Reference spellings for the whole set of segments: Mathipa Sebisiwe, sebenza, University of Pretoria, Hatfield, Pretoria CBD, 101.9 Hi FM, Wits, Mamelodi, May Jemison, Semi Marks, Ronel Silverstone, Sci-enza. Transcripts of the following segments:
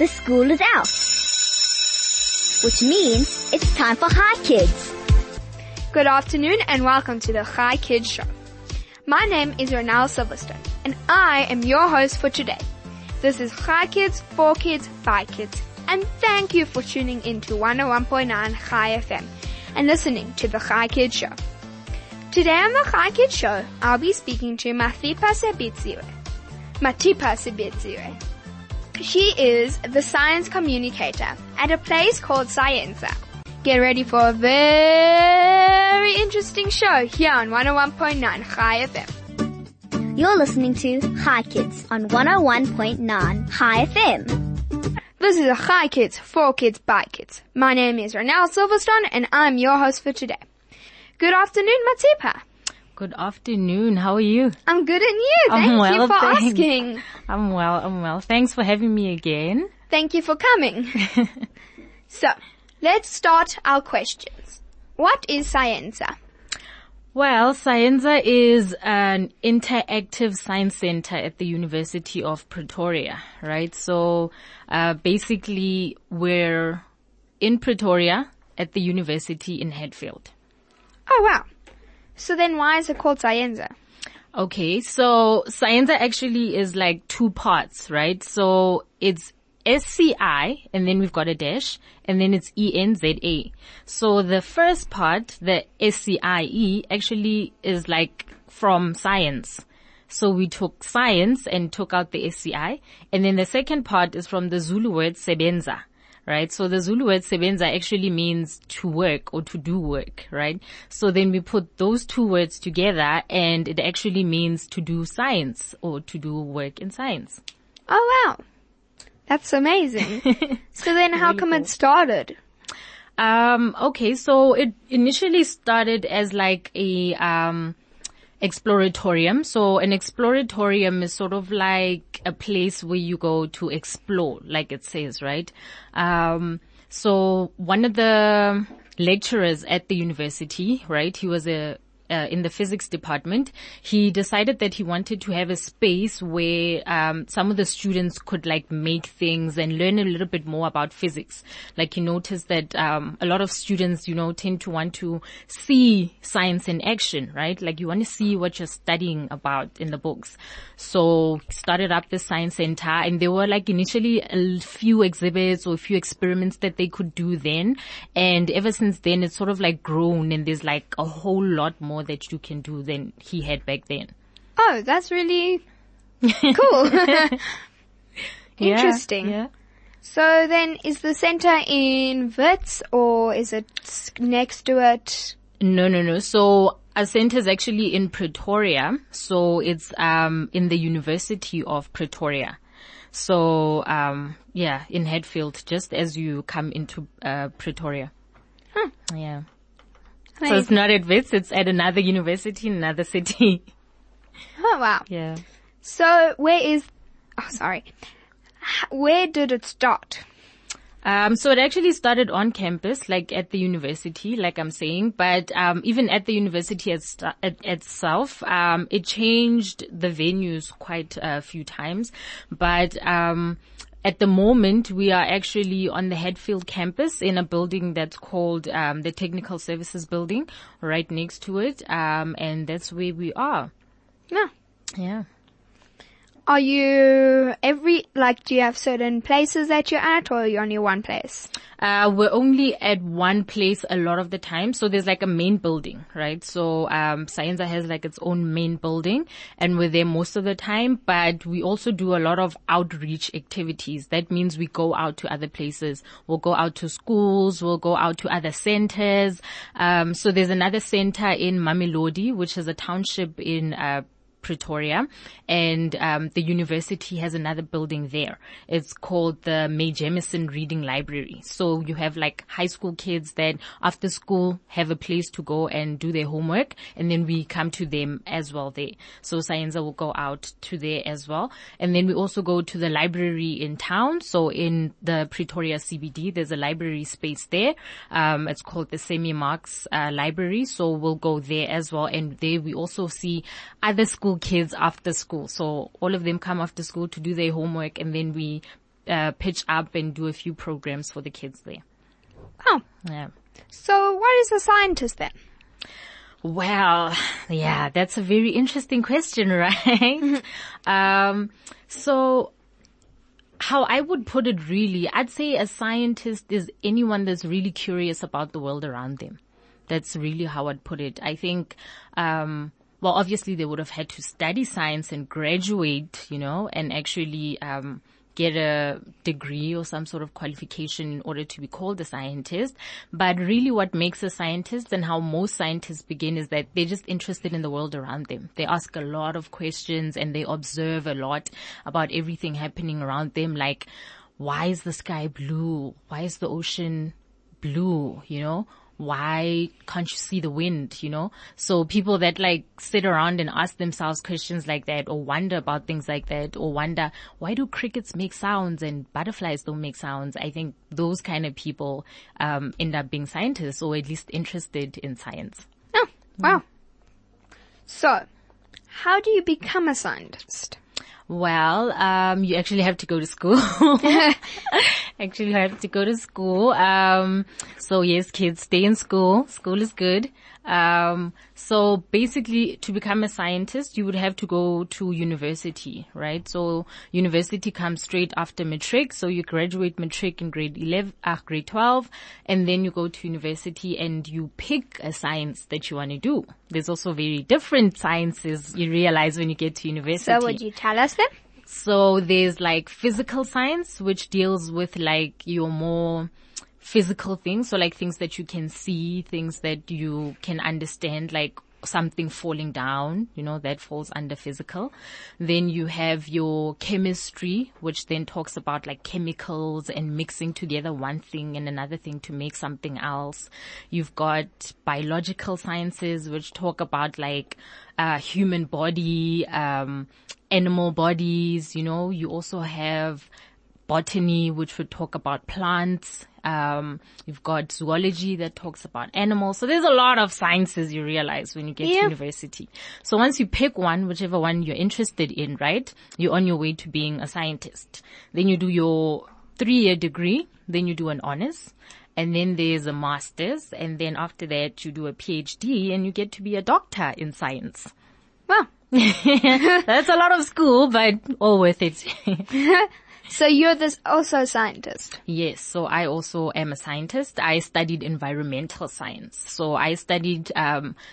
the school is out, which means it's time for Hi Kids. Good afternoon and welcome to the Hi Kids Show. My name is Ronel Silverstone and I am your host for today. This is Hi Kids, for kids, by kids, and thank you for tuning in to 101.9 Hi FM and listening to the Hi Kids Show. Today on the Hi Kids Show, I'll be speaking to Mathipa Sebisiwe. She is the science communicator at a place called Sci-enza. Get ready for a very interesting show here on 101.9 Hi FM. You're listening to Hi Kids on 101.9 Hi FM. This is a Hi Kids, for kids, by kids. My name is Ronel Silverstone and I'm your host for today. Good afternoon, Mathipa. Good afternoon. How are you? I'm good, and you? Thank you for asking. I'm well. Thanks for having me again. Thank you for coming. So, let's start our questions. What is Sci-enza? Well, Sci-enza is an interactive science center at the University of Pretoria, right? So, basically we're in Pretoria at the university in Hatfield. Oh, wow. So then why is it called Sci-enza? Okay, so Sci-enza actually is like two parts, right? So it's SCI, and then we've got a dash, and then it's ENZA. So the first part, the SCIE, actually is like from science. So we took science and took out the SCI. And then the second part is from the Zulu word sebenza. Right, so the Zulu word sebenza actually means to work or to do work, right? So then we put those two words together and it actually means to do science or to do work in science. Oh, wow. That's amazing. So then how come it started? Okay, so it initially started as like a exploratorium. So an exploratorium is sort of like a place where you go to explore, like it says, right? So one of the lecturers at the university, right, he was in the physics department, he decided that he wanted to have a space where some of the students could like make things and learn a little bit more about physics. Like he noticed that a lot of students, you know, tend to want to see science in action, right? Like you want to see what you're studying about in the books. So he started up the science center and there were like initially a few exhibits or a few experiments that they could do then. And ever since then, it's sort of like grown and there's like a whole lot more that you can do than he had back then. Oh, that's really cool. Interesting. Yeah. So then is the center in Wits or is it next to it? No. So our center is actually in Pretoria. So it's in the University of Pretoria. So in Hatfield, just as you come into Pretoria. Huh. Yeah. So it's not at Wits, it's at another university in another city. Oh, wow. Yeah. So where did it start? So it actually started on campus, like at the university, like I'm saying, but even at the university itself, it changed the venues quite a few times, but at the moment, we are actually on the Hatfield campus in a building that's called the Technical Services Building, right next to it, and that's where we are. Yeah. Yeah. Are you do you have certain places that you're at or are you only one place? We're only at one place a lot of the time. So there's like a main building, right? So, Sci-enza has like its own main building and we're there most of the time, but we also do a lot of outreach activities. That means we go out to other places. We'll go out to schools. We'll go out to other centers. So there's another center in Mamelodi, which is a township in, Pretoria, and the university has another building there. It's called the May Jemison Reading Library. So you have like high school kids that after school have a place to go and do their homework, and then we come to them as well there. So Sci-enza will go out to there as well. And then we also go to the library in town. So in the Pretoria CBD, there's a library space there. It's called the Semi Marks Library. So we'll go there as well. And there we also see other school kids after school. So all of them come after school to do their homework and then we pitch up and do a few programs for the kids there. Oh. Yeah. So what is a scientist then? Well, yeah, that's a very interesting question, right? So how I would put it really, I'd say a scientist is anyone that's really curious about the world around them. That's really how I'd put it. I think, well, obviously they would have had to study science and graduate, you know, and actually, get a degree or some sort of qualification in order to be called a scientist. But really what makes a scientist and how most scientists begin is that they're just interested in the world around them. They ask a lot of questions and they observe a lot about everything happening around them. Like, why is the sky blue? Why is the ocean blue? You know? Why can't you see the wind, you know? So people that like sit around and ask themselves questions like that or wonder about things like that or wonder, why do crickets make sounds and butterflies don't make sounds? I think those kind of people end up being scientists or at least interested in science. Oh, wow. So how do you become a scientist? Well, you actually have to go to school. Actually have to go to school. So yes, kids, stay in school. School is good. So basically to become a scientist, you would have to go to university, right? So university comes straight after matric. So you graduate matric in grade 12, and then you go to university and you pick a science that you want to do. There's also very different sciences you realize when you get to university. So would you tell us them? So there's like physical science, which deals with like your more physical things. So like things that you can see, things that you can understand, like something falling down, you know, that falls under physical. Then you have your chemistry, which then talks about like chemicals and mixing together one thing and another thing to make something else. You've got biological sciences, which talk about like human body, animal bodies, you know. You also have botany, which would talk about plants. You've got zoology that talks about animals. So there's a lot of sciences you realize when you get to university. So once you pick one, whichever one you're interested in, right, you're on your way to being a scientist. Then you do your 3-year degree. Then you do an honors. And then there's a master's. And then after that, you do a PhD and you get to be a doctor in science. Wow. That's a lot of school, but all worth it. So you're also a scientist? Yes. So I also am a scientist. I studied environmental science. So I studied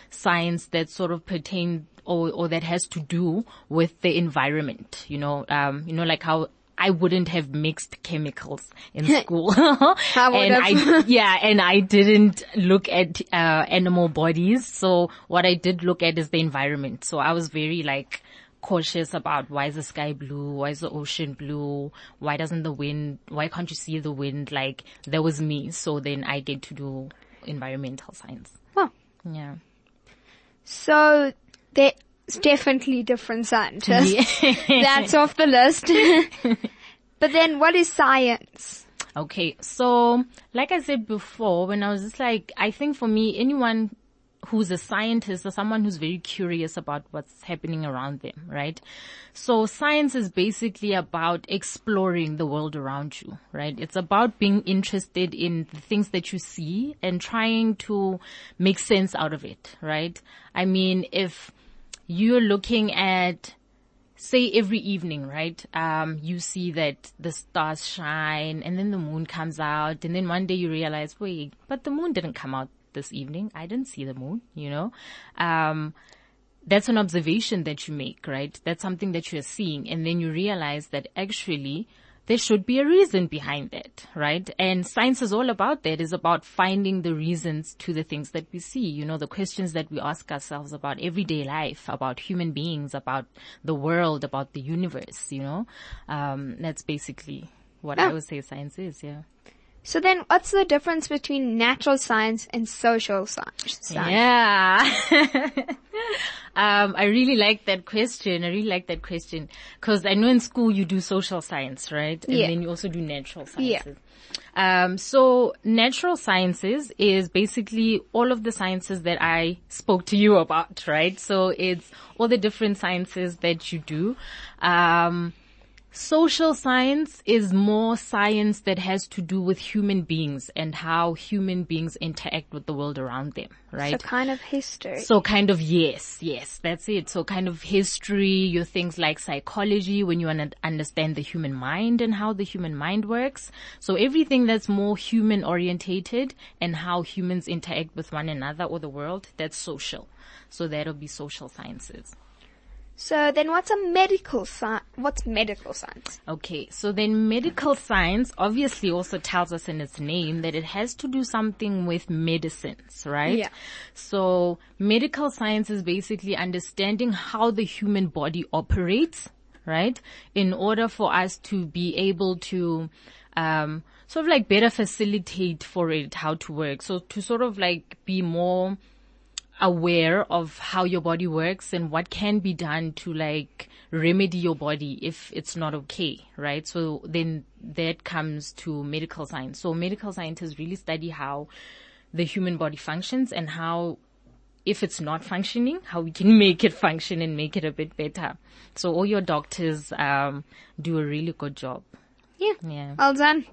science that sort of pertained or that has to do with the environment. You know, like how I wouldn't have mixed chemicals in school. And I didn't look at animal bodies. So what I did look at is the environment. So I was very like cautious about why is the sky blue, why is the ocean blue, why can't you see the wind? Like, that was me. So then I get to do environmental science. Oh. Yeah. So there's definitely different scientists. Yeah. That's off the list. But then what is science? Okay. So like I said before, when I was just like, I think for me, anyone who's a scientist or someone who's very curious about what's happening around them, right? So science is basically about exploring the world around you, right? It's about being interested in the things that you see and trying to make sense out of it, right? I mean, if you're looking at, say, every evening, right, you see that the stars shine and then the moon comes out, and then one day you realize, wait, but the moon didn't come out this evening. I didn't see the moon, you know. That's an observation that you make, right? That's something that you're seeing. And then you realize that actually there should be a reason behind that, right? And science is all about that. It's about finding the reasons to the things that we see, you know, the questions that we ask ourselves about everyday life, about human beings, about the world, about the universe, you know. That's basically what I would say science is, yeah. So then what's the difference between natural science and social science? Yeah. I really like that question. Because I know in school you do social science, right? And then you also do natural sciences. Yeah. So natural sciences is basically all of the sciences that I spoke to you about, right? So it's all the different sciences that you do. Social science is more science that has to do with human beings and how human beings interact with the world around them, right? So kind of history. So kind of, yes, that's it. So kind of history, your things like psychology, when you understand the human mind and how the human mind works. So everything that's more human orientated and how humans interact with one another or the world, that's social. So that'll be social sciences. So then what's medical science? Okay, so then medical science obviously also tells us in its name that it has to do something with medicines, right? Yeah. So medical science is basically understanding how the human body operates, right? In order for us to be able to sort of like better facilitate for it how to work. So to sort of like be more aware of how your body works and what can be done to like remedy your body if it's not okay, right? So then that comes to medical science. So medical scientists really study how the human body functions and how, if it's not functioning, how we can make it function and make it a bit better. So all your doctors do a really good job. Yeah. Well done.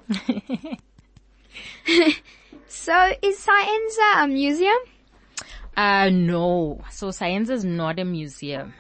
So is Sci-enza a museum? No. So Sci-enza is not a museum.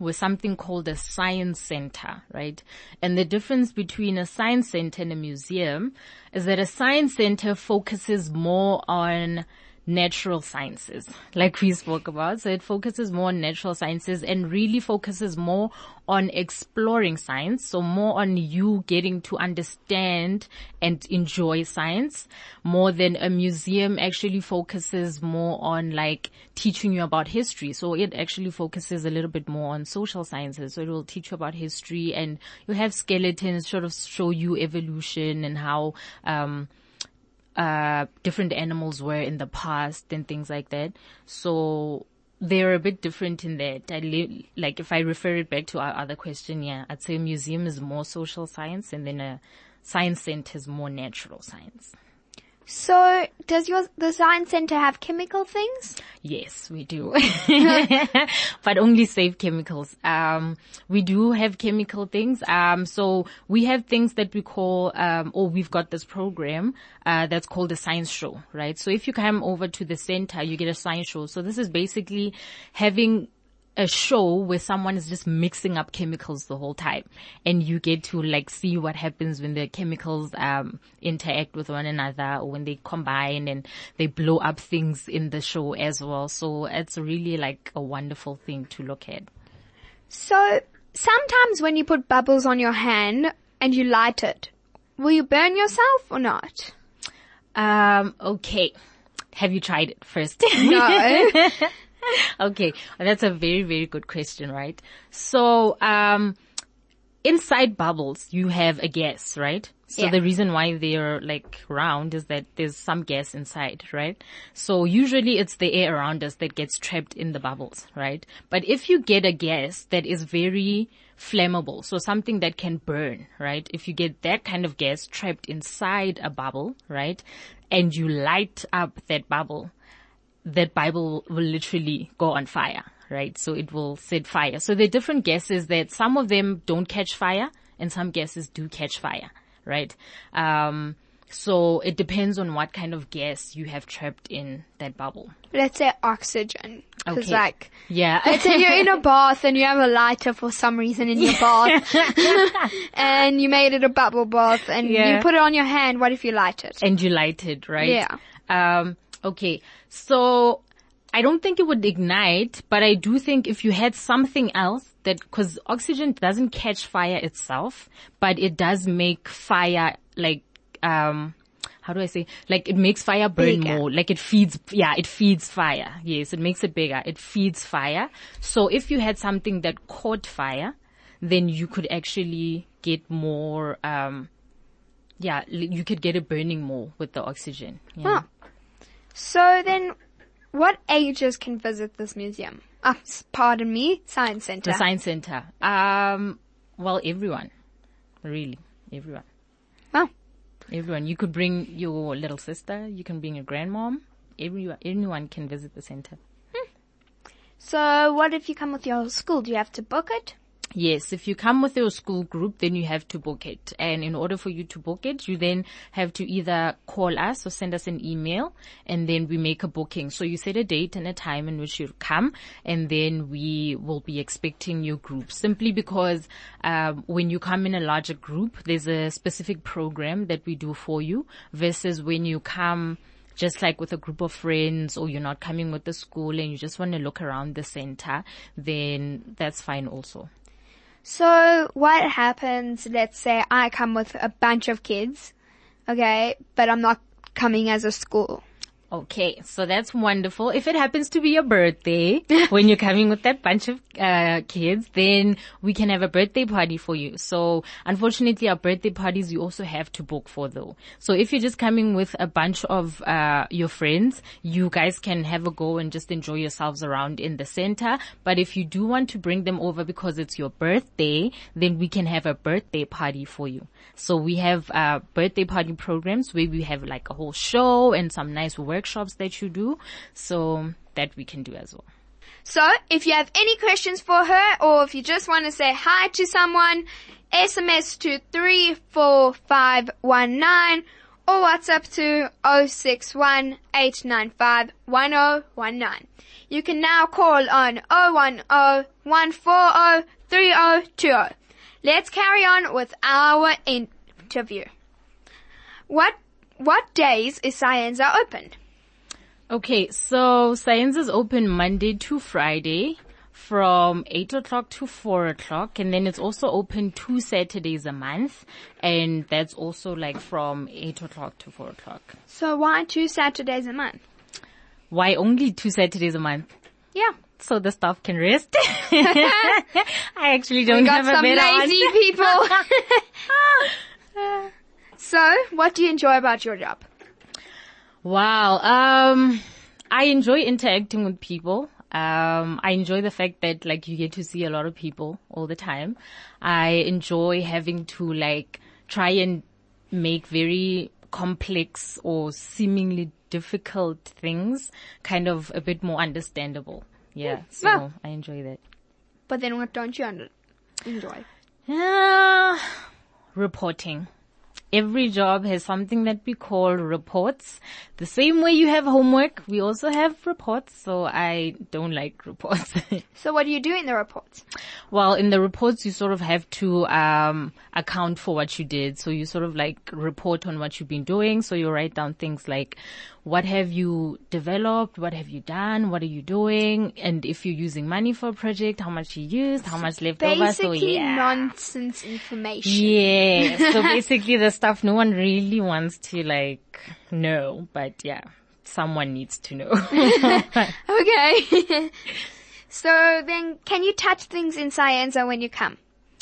We're something called a science center, right? And the difference between a science center and a museum is that a science center focuses more on natural sciences, like we spoke about. So it focuses more on natural sciences and really focuses more on exploring science. So more on you getting to understand and enjoy science more than a museum actually focuses more on like teaching you about history. So it actually focuses a little bit more on social sciences. So it will teach you about history and you have skeletons sort of show you evolution and how, different animals were in the past and things like that. So they're a bit different in that. Like if I refer it back to our other question, yeah, I'd say a museum is more social science and then a science center is more natural science. So does the science center have chemical things? Yes, we do. But only safe chemicals. We do have chemical things. So we have things that we call, we've got this program, that's called a science show, right? So if you come over to the center, you get a science show. So this is basically having a show where someone is just mixing up chemicals the whole time and you get to like see what happens when the chemicals interact with one another or when they combine and they blow up things in the show as well. So it's really like a wonderful thing to look at. So sometimes when you put bubbles on your hand and you light it, will you burn yourself or not? Okay. Have you tried it first? No. Okay, that's a very, very good question, right? So, inside bubbles, you have a gas, right? So yeah. The reason why they're like round is that there's some gas inside, right? So usually it's the air around us that gets trapped in the bubbles, right? But if you get a gas that is very flammable, so something that can burn, right? If you get that kind of gas trapped inside a bubble, right? And you light up that bubble, that Bible will literally go on fire, right? So it will set fire. So there are different gases that some of them don't catch fire and some gases do catch fire, right? So it depends on what kind of gas you have trapped in that bubble. Let's say oxygen. Okay. Like, yeah. Let's say you're in a bath and you have a lighter for some reason in your bath and you made it a bubble bath and you put it on your hand. What if you light it? And you light it, right? Yeah. Okay, so I don't think it would ignite, but I do think if you had something else that, because oxygen doesn't catch fire itself, but it does make fire like, how do I say? Like it makes fire burn bigger. More. Like it feeds fire. Yes, it makes it bigger. It feeds fire. So if you had something that caught fire, then you could actually get more, you could get it burning more with the oxygen. Yeah. Huh. So then, what ages can visit this museum? Science Center. The Science Center. Everyone. Really, everyone. Oh. Everyone. You could bring your little sister, you can bring your grandmom. Anyone can visit the center. So what if you come with your school? Do you have to book it? Yes, if you come with your school group, then you have to book it. And in order for you to book it, you then have to either call us or send us an email, and then we make a booking. So you set a date and a time in which you come, and then we will be expecting your group. Simply because when you come in a larger group, there's a specific program that we do for you versus when you come just like with a group of friends, or you're not coming with the school and you just want to look around the center, then that's fine also. So what happens, let's say I come with a bunch of kids, okay, but I'm not coming as a school. Okay, so that's wonderful. If it happens to be your birthday, when you're coming with that bunch of kids, then we can have a birthday party for you. So unfortunately, our birthday parties, you also have to book for though. So if you're just coming with a bunch of your friends, you guys can have a go and just enjoy yourselves around in the center. But if you do want to bring them over because it's your birthday, then we can have a birthday party for you. So we have birthday party programs where we have like a whole show and some nice workshops that you do, so that we can do as well. So if you have any questions for her, or if you just want to say hi to someone, SMS to 34519 or WhatsApp to 061-895-1019. You can now call on 010-140-3020. Let's carry on with our interview. What days is Sci-enza open? Okay, so Sci-enza is open Monday to Friday from 8 o'clock to 4 o'clock. And then it's also open 2 Saturdays a month. And that's also like from 8 o'clock to 4 o'clock. So why 2 Saturdays a month? Why only 2 Saturdays a month? Yeah. So the staff can rest. I actually don't have a better answer. We got some lazy people. So, what do you enjoy about your job? Wow, I enjoy interacting with people. I enjoy the fact that like you get to see a lot of people all the time. I enjoy having to like try and make very complex or seemingly difficult things kind of a bit more understandable. Yeah, so well, I enjoy that. But then what don't you enjoy? Reporting. Every job has something that we call reports. The same way you have homework, we also have reports, so I don't like reports. So what do you do in the reports? Well, in the reports, you sort of have to account for what you did. So you sort of like report on what you've been doing. So you write down things like, what have you developed? What have you done? What are you doing? And if you're using money for a project, how much you used, how much left over. So yeah. Nonsense information. Yeah. So basically the stuff no one really wants to like know, but yeah, someone needs to know. Okay. So then can you touch things in Sci-enza when you come?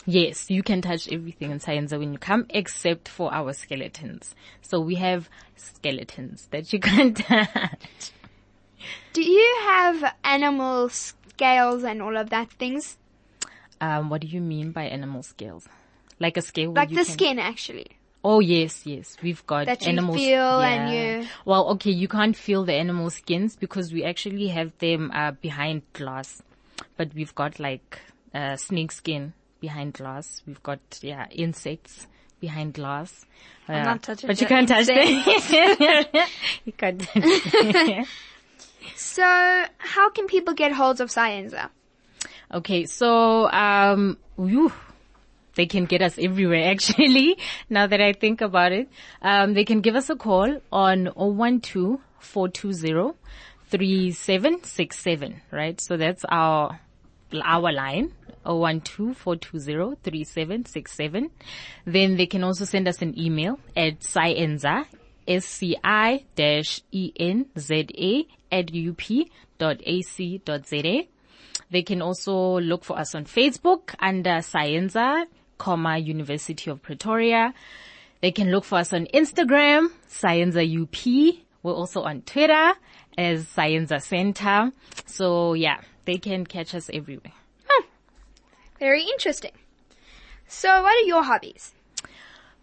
Yes, you can touch everything in Sci-enza when you come, except for our skeletons. So we have skeletons that you can't touch. Do you have animal scales and all of that things? What do you mean by animal scales? Like a scale? Like the skin, actually. Oh, yes, yes. We've got that animals. That you feel and you... Well, okay, you can't feel the animal skins because we actually have them behind glass. But we've got like snake skin behind glass. We've got, yeah, insects behind glass. I'm not touching but you can't touch them. You can't touch them. So, how can people get hold of Sci-enza? Okay, so, they can get us everywhere, actually, now that I think about it. They can give us a call on 012-420-3767, right? So that's our line, 012-420-3767. Then they can also send us an email at Sci-enza, sci-enza@up.ac.za. They can also look for us on Facebook under Sci-enza, University of Pretoria. They can look for us on Instagram, Sci-enza UP. We're also on Twitter as Sci-enza Center. So yeah, they can catch us everywhere. Huh. Very interesting. So what are your hobbies?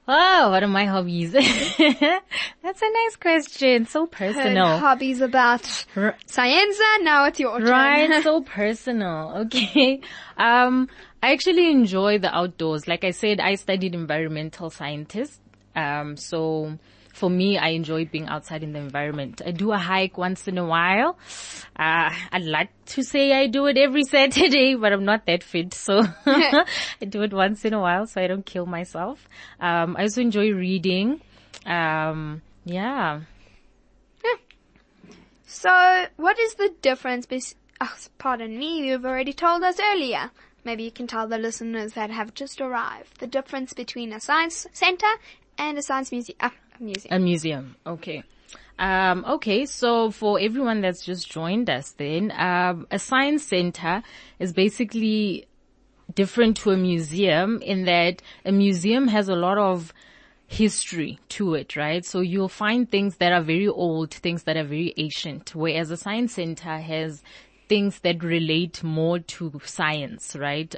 Oh, what are my hobbies? That's a nice question. So personal. Her hobbies about Sci-enza. Now it's your turn. Right. So personal. Okay. I actually enjoy the outdoors. Like I said, I studied environmental scientist. So for me, I enjoy being outside in the environment. I do a hike once in a while. I'd like to say I do it every Saturday, but I'm not that fit. So I do it once in a while so I don't kill myself. I also enjoy reading. So what is the difference you've already told us earlier. Maybe you can tell the listeners that have just arrived the difference between a science center and a science museum. A museum. Okay. So for everyone that's just joined us then, a science center is basically different to a museum in that a museum has a lot of history to it, right? So you'll find things that are very old, things that are very ancient, whereas a science center has things that relate more to science, right?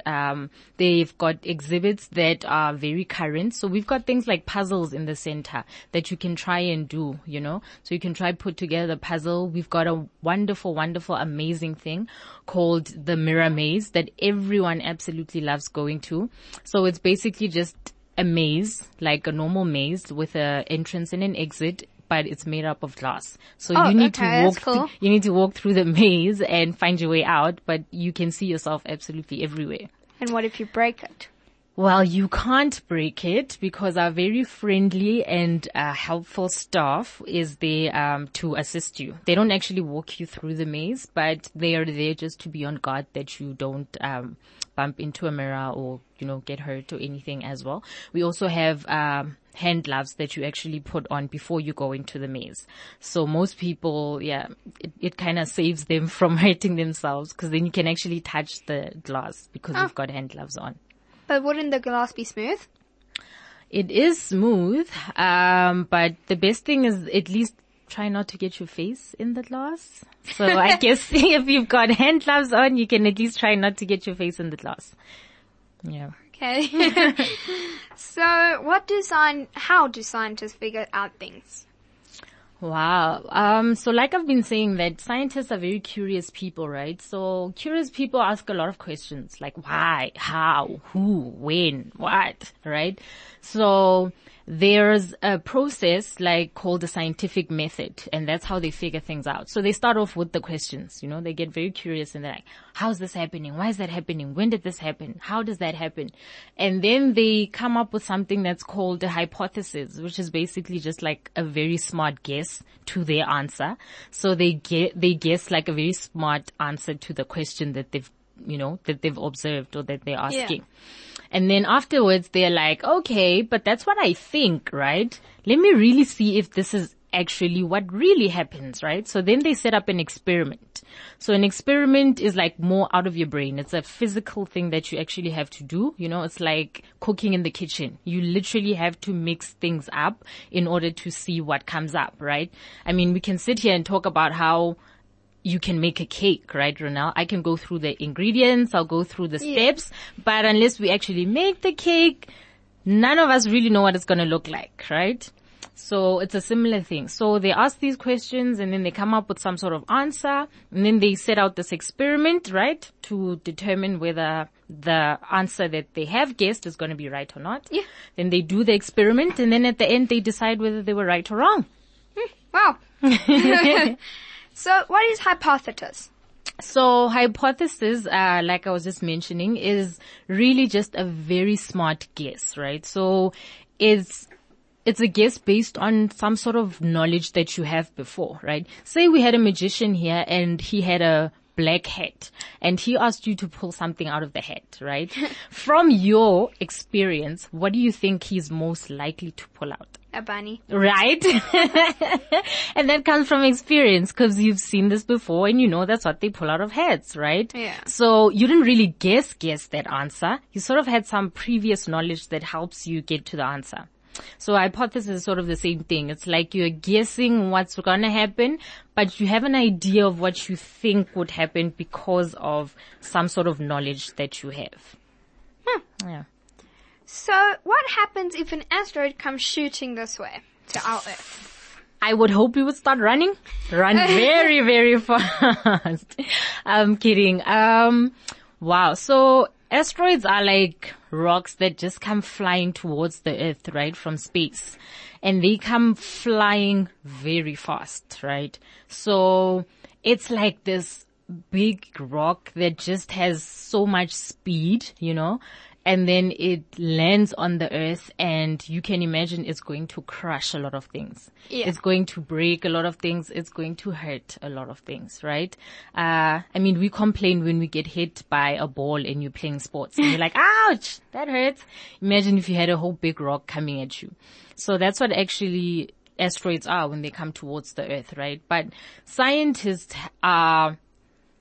They've got exhibits that are very current. So we've got things like puzzles in the center that you can try and do, you know. So you can try put together a puzzle. We've got a wonderful, wonderful, amazing thing called the Mirror Maze that everyone absolutely loves going to. So it's basically just a maze, like a normal maze with an entrance and an exit. But it's made up of glass. So you need to walk through the maze and find your way out, but you can see yourself absolutely everywhere. And what if you break it? Well, you can't break it because our very friendly and helpful staff is there to assist you. They don't actually walk you through the maze, but they are there just to be on guard that you don't bump into a mirror or, you know, get hurt or anything as well. We also have hand gloves that you actually put on before you go into the maze. So most people, it kind of saves them from hurting themselves because then you can actually touch the glass because you've got hand gloves on. But wouldn't the glass be smooth? It is smooth, but the best thing is at least try not to get your face in the glass. So I guess if you've got hand gloves on, you can at least try not to get your face in the glass. Yeah. Okay. So how do scientists figure out things? Wow. So like I've been saying that scientists are very curious people, right? So curious people ask a lot of questions like why, how, who, when, what, right? So there's a process called the scientific method, and that's how they figure things out. So they start off with the questions, you know, they get very curious and they're like, how's this happening? Why is that happening? When did this happen? How does that happen? And then they come up with something that's called a hypothesis, which is basically just like a very smart guess to their answer. So they guess like a very smart answer to the question that they've observed or that they're asking. Yeah. And then afterwards, they're like, okay, but that's what I think, right? Let me really see if this is actually what really happens, right? So then they set up an experiment. So an experiment is like more out of your brain. It's a physical thing that you actually have to do. You know, it's like cooking in the kitchen. You literally have to mix things up in order to see what comes up, right? I mean, we can sit here and talk about how you can make a cake, right, Ronel? I can go through the ingredients, I'll go through the steps, but unless we actually make the cake, none of us really know what it's going to look like, right? So it's a similar thing. So they ask these questions and then they come up with some sort of answer and then they set out this experiment, right, to determine whether the answer that they have guessed is going to be right or not. Yeah. Then they do the experiment and then at the end they decide whether they were right or wrong. Wow. So what is hypothesis? So hypothesis, like I was just mentioning, is really just a very smart guess, right? So it's a guess based on some sort of knowledge that you have before, right? Say we had a magician here and he had a black hat and he asked you to pull something out of the hat, right? From your experience, what do you think he's most likely to pull out? A bunny. Right? And that comes from experience because you've seen this before and you know that's what they pull out of hats, right? Yeah. So you didn't really guess that answer. You sort of had some previous knowledge that helps you get to the answer. So hypothesis is sort of the same thing. It's like you're guessing what's going to happen, but you have an idea of what you think would happen because of some sort of knowledge that you have. Yeah. So what happens if an asteroid comes shooting this way to our Earth? I would hope you would start running. Run very, very fast. I'm kidding. Wow. So Asteroids are like rocks that just come flying towards the Earth, right, from space. And they come flying very fast, right? So it's like this big rock that just has so much speed, you know, and then it lands on the Earth, and you can imagine it's going to crush a lot of things. Yeah. It's going to break a lot of things. It's going to hurt a lot of things, right? I mean, we complain when we get hit by a ball and you're playing sports. And you're like, ouch, that hurts. Imagine if you had a whole big rock coming at you. So that's what actually asteroids are when they come towards the Earth, right? But scientists are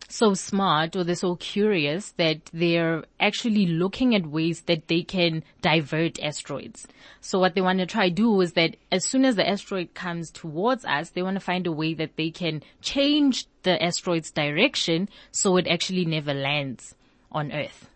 so smart, or they're so curious, that they're actually looking at ways that they can divert asteroids. So what they want to try do is that as soon as the asteroid comes towards us, they want to find a way that they can change the asteroid's direction so it actually never lands on Earth.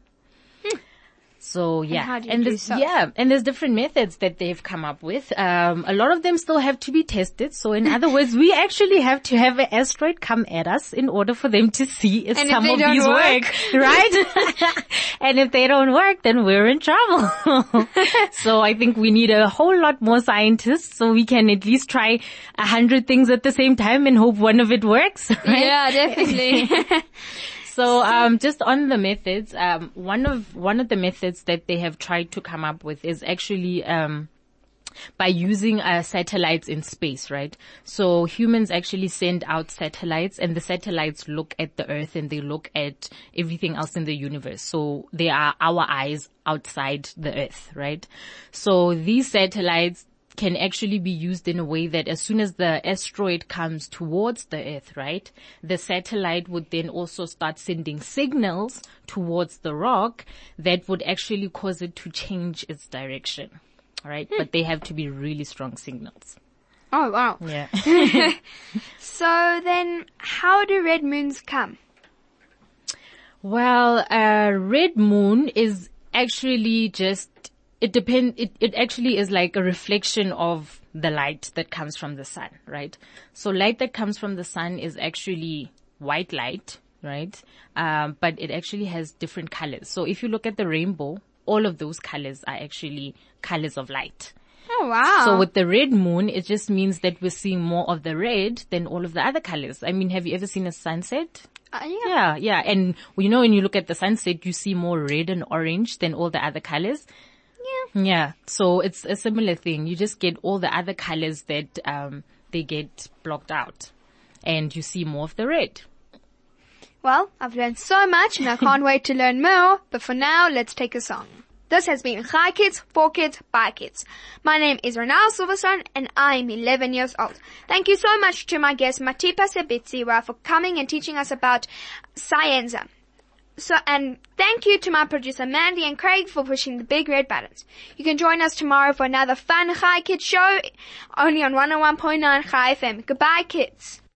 So yeah, and there's different methods that they've come up with. A lot of them still have to be tested. So in other words, we actually have to have an asteroid come at us in order for them to see if some of these work, right? And if they don't work, then we're in trouble. So I think we need a whole lot more scientists so we can at least try 100 things at the same time and hope one of it works. Right? Yeah, definitely. So, just on the methods, one of the methods that they have tried to come up with is actually, by using satellites in space, right? So humans actually send out satellites, and the satellites look at the Earth and they look at everything else in the universe. So they are our eyes outside the Earth, right? So these satellites can actually be used in a way that as soon as the asteroid comes towards the Earth, right, the satellite would then also start sending signals towards the rock that would actually cause it to change its direction, all right? But they have to be really strong signals. Oh, wow. Yeah. So then how do red moons come? Well, red moon is actually just It actually is like a reflection of the light that comes from the sun, right? So light that comes from the sun is actually white light, right? But it actually has different colors. So if you look at the rainbow, all of those colors are actually colors of light. Oh, wow. So with the red moon, it just means that we're seeing more of the red than all of the other colors. I mean, have you ever seen a sunset? Yeah. And, you know, when you look at the sunset, you see more red and orange than all the other colors. Yeah. So it's a similar thing. You just get all the other colors that they get blocked out, and you see more of the red. Well, I've learned so much and I can't wait to learn more. But for now, let's take a song. This has been Hi Kids, For Kids, By Kids. My name is Ronel Silverstone and I'm 11 years old. Thank you so much to my guest Mathipa Sebisiwe for coming and teaching us about Sci-enza. So, and thank you to my producer Mandy and Craig for pushing the big red buttons. You can join us tomorrow for another fun Hi Kids show, only on 101.9 Hi FM. Goodbye, kids.